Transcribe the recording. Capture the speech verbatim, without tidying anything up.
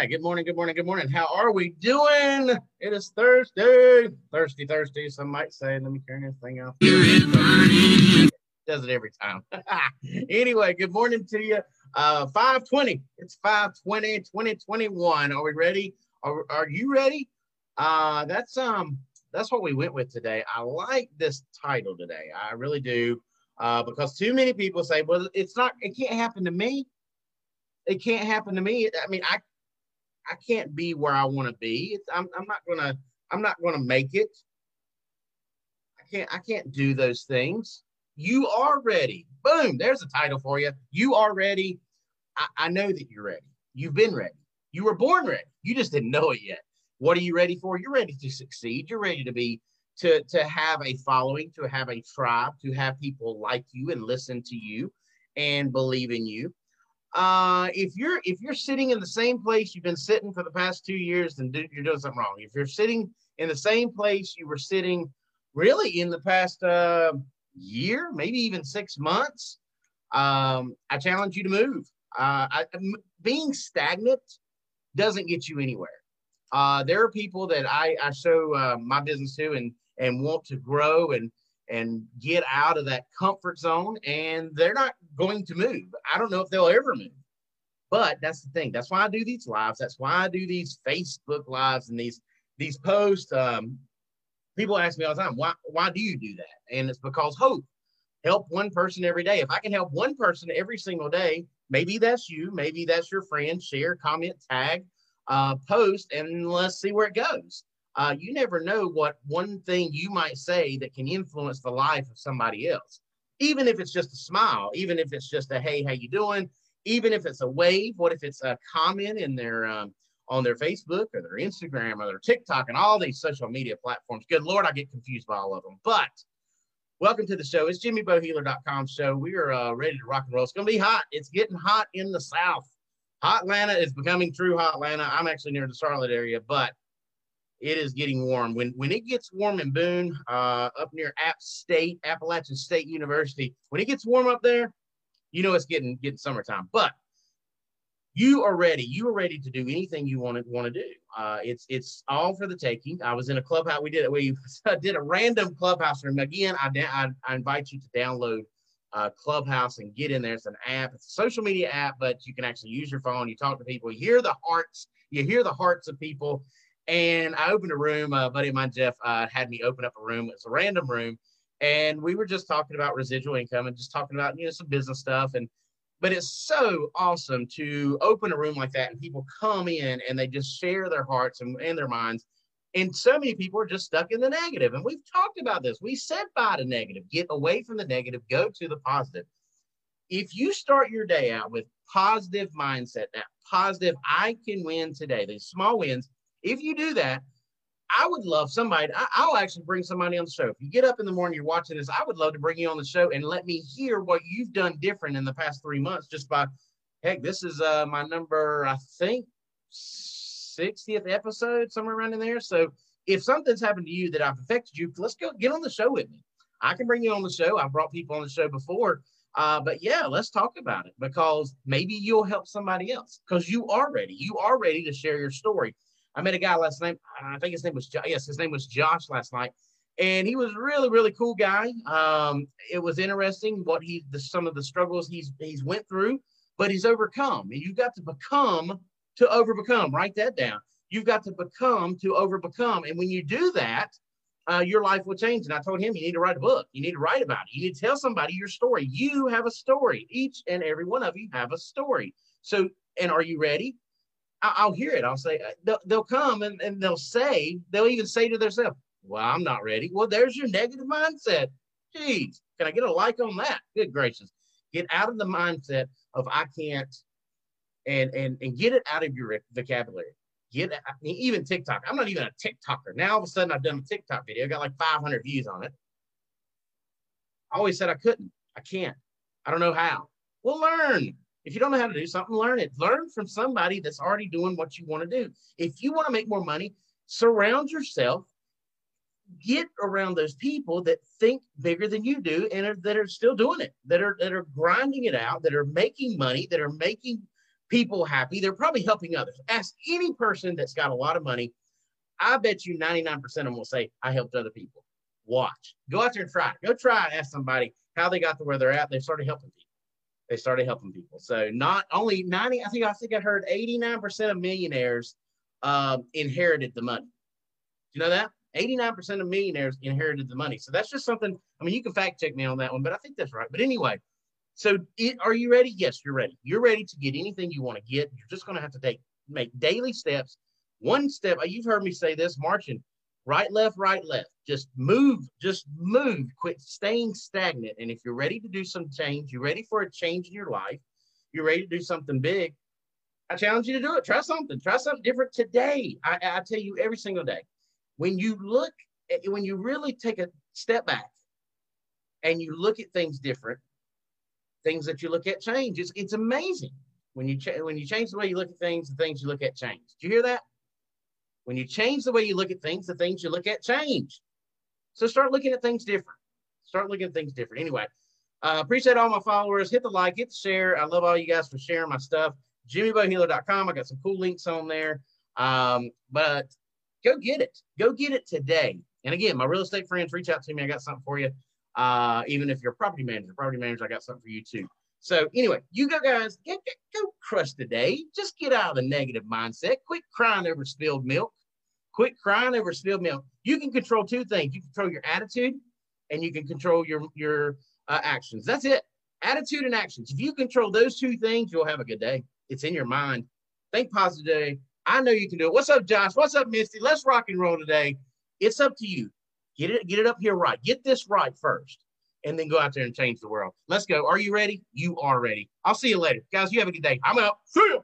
right. Good morning. Good morning. Good morning. How are we doing? It is Thursday. Thirsty, thirsty. Some might say, let me turn this thing off. It does it every time. Anyway, good morning to you. Uh, five twenty. It's five twenty, twenty twenty-one. Are we ready? Are, are you ready? Uh, that's, um, that's what we went with today. I like this title today. I really do. Uh, because too many people say, well, it's not, it can't happen to me. It can't happen to me. I mean, I, I can't be where I want to be. It's, I'm, I'm not gonna, I'm not gonna make it. I can't, I can't do those things. You are ready. Boom. There's a title for you. You are ready. I, I know that you're ready. You've been ready. You were born ready. You just didn't know it yet. What are you ready for? You're ready to succeed. You're ready to be, to, to have a following, to have a tribe, to have people like you and listen to you and believe in you. Uh, if you're, if you're sitting in the same place you've been sitting for the past two years, then do, you're doing something wrong. If you're sitting in the same place you were sitting really in the past uh, year, maybe even six months, um, I challenge you to move. Uh, I, being stagnant doesn't get you anywhere. Uh, there are people that I, I show uh, my business to and, and want to grow and and get out of that comfort zone, and they're not going to move. I don't know if they'll ever move, but that's the thing. That's why I do these lives. That's why I do these Facebook lives and these, these posts. Um, people ask me all the time, why, why do you do that? And it's because hope, help one person every day. If I can help one person every single day, maybe that's you, maybe that's your friend, share, comment, tag, uh, post, and let's see where it goes. Uh, you never know what one thing you might say that can influence the life of somebody else, even if it's just a smile, even if it's just a, hey, how you doing? Even if it's a wave, what if it's a comment in their, um, on their Facebook or their Instagram or their TikTok and all these social media platforms. Good Lord, I get confused by all of them. But welcome to the show. It's Jimmy Bo Healer dot com show. We are uh, ready to rock and roll. It's going to be hot. It's getting hot in the South. Hot Atlanta is becoming true hot Atlanta. I'm actually near the Charlotte area, but it is getting warm. When when it gets warm in Boone, uh, up near App State, Appalachian State University, when it gets warm up there, you know it's getting getting summertime. But you are ready. You are ready to do anything you want to want to do. Uh, it's it's all for the taking. I was in a clubhouse. We did we did a random clubhouse room again. I I, I invite you to download uh, Clubhouse and get in there. It's an app. It's a social media app, but you can actually use your phone. You talk to people. You hear the hearts. You hear the hearts of people. And I opened a room, a buddy of mine, Jeff, uh, had me open up a room. It was a random room. And we were just talking about residual income and just talking about, you know, some business stuff. And, but it's so awesome to open a room like that and people come in and they just share their hearts and, and their minds. And so many people are just stuck in the negative. And we've talked about this. We said bye to negative, get away from the negative, go to the positive. If you start your day out with positive mindset, that positive, I can win today, these small wins. If you do that, I would love somebody, I, I'll actually bring somebody on the show. If you get up in the morning, you're watching this, I would love to bring you on the show and let me hear what you've done different in the past three months just by, heck, this is uh, my number, I think, sixtieth episode, somewhere around in there. So if something's happened to you that I've affected you, let's go get on the show with me. I can bring you on the show. I've brought people on the show before. Uh, but yeah, let's talk about it because maybe you'll help somebody else because you are ready. You are ready to share your story. I met a guy last night. I think his name was Josh. Yes, his name was Josh last night, and he was really, really cool guy. Um, it was interesting what he, the, some of the struggles he's he's went through, but he's overcome. And you've got to become to overbecome. Write that down. You've got to become to overbecome. And when you do that, uh, your life will change. And I told him, you need to write a book. You need to write about it. You need to tell somebody your story. You have a story. Each and every one of you have a story. So, and are you ready? I'll hear it. I'll say, they'll, they'll come and, and they'll say, they'll even say to themselves, well, I'm not ready. Well, there's your negative mindset. Geez, can I get a like on that? Good gracious. Get out of the mindset of I can't and, and, and get it out of your vocabulary. Get I mean, even TikTok. I'm not even a TikToker. Now all of a sudden I've done a TikTok video. I got like five hundred views on it. I always said I couldn't. I can't. I don't know how. We'll learn. If you don't know how to do something, learn it. Learn from somebody that's already doing what you want to do. If you want to make more money, surround yourself. Get around those people that think bigger than you do and are, that are still doing it, that are that are grinding it out, that are making money, that are making people happy. They're probably helping others. Ask any person that's got a lot of money. I bet you ninety-nine percent of them will say, I helped other people. Watch. Go out there and try it. Go try and ask somebody how they got to where they're at. They started helping people. They started helping people. So not only ninety, I think I think I heard eighty-nine percent of millionaires um, inherited the money. Do you know that? eighty-nine percent of millionaires inherited the money. So that's just something, I mean, you can fact check me on that one, but I think that's right. But anyway, so it, are you ready? Yes, you're ready. You're ready to get anything you want to get. You're just going to have to take, make daily steps. One step, you've heard me say this, marching right, left, right, left. Just move, just move. Quit staying stagnant. And if you're ready to do some change, you're ready for a change in your life, you're ready to do something big, I challenge you to do it. Try something. Try something different today. I, I tell you every single day. When you look at, when you really take a step back and you look at things different, things that you look at change. It's, it's amazing. When you, ch- when you change the way you look at things, the things you look at change. Do you hear that? When you change the way you look at things, the things you look at change. So start looking at things different. Start looking at things different. Anyway, uh, appreciate all my followers. Hit the like, hit the share. I love all you guys for sharing my stuff. Jimmy Bo Healer dot com. I got some cool links on there. Um, but Go get it. Go get it today. And again, my real estate friends, reach out to me. I got something for you. Uh, even if you're a property manager, property manager, I got something for you too. So anyway, you go guys, go, go, go crush the day. Just get out of the negative mindset. Quit crying over spilled milk. Quit crying over spilled milk. You can control two things. You control your attitude and you can control your, your uh, actions. That's it. Attitude and actions. If you control those two things, you'll have a good day. It's in your mind. Think positive today. I know you can do it. What's up, Josh? What's up, Misty? Let's rock and roll today. It's up to you. Get it, get it up here right. Get this right first, and then go out there and change the world. Let's go. Are you ready? You are ready. I'll see you later. Guys, you have a good day. I'm out. See ya.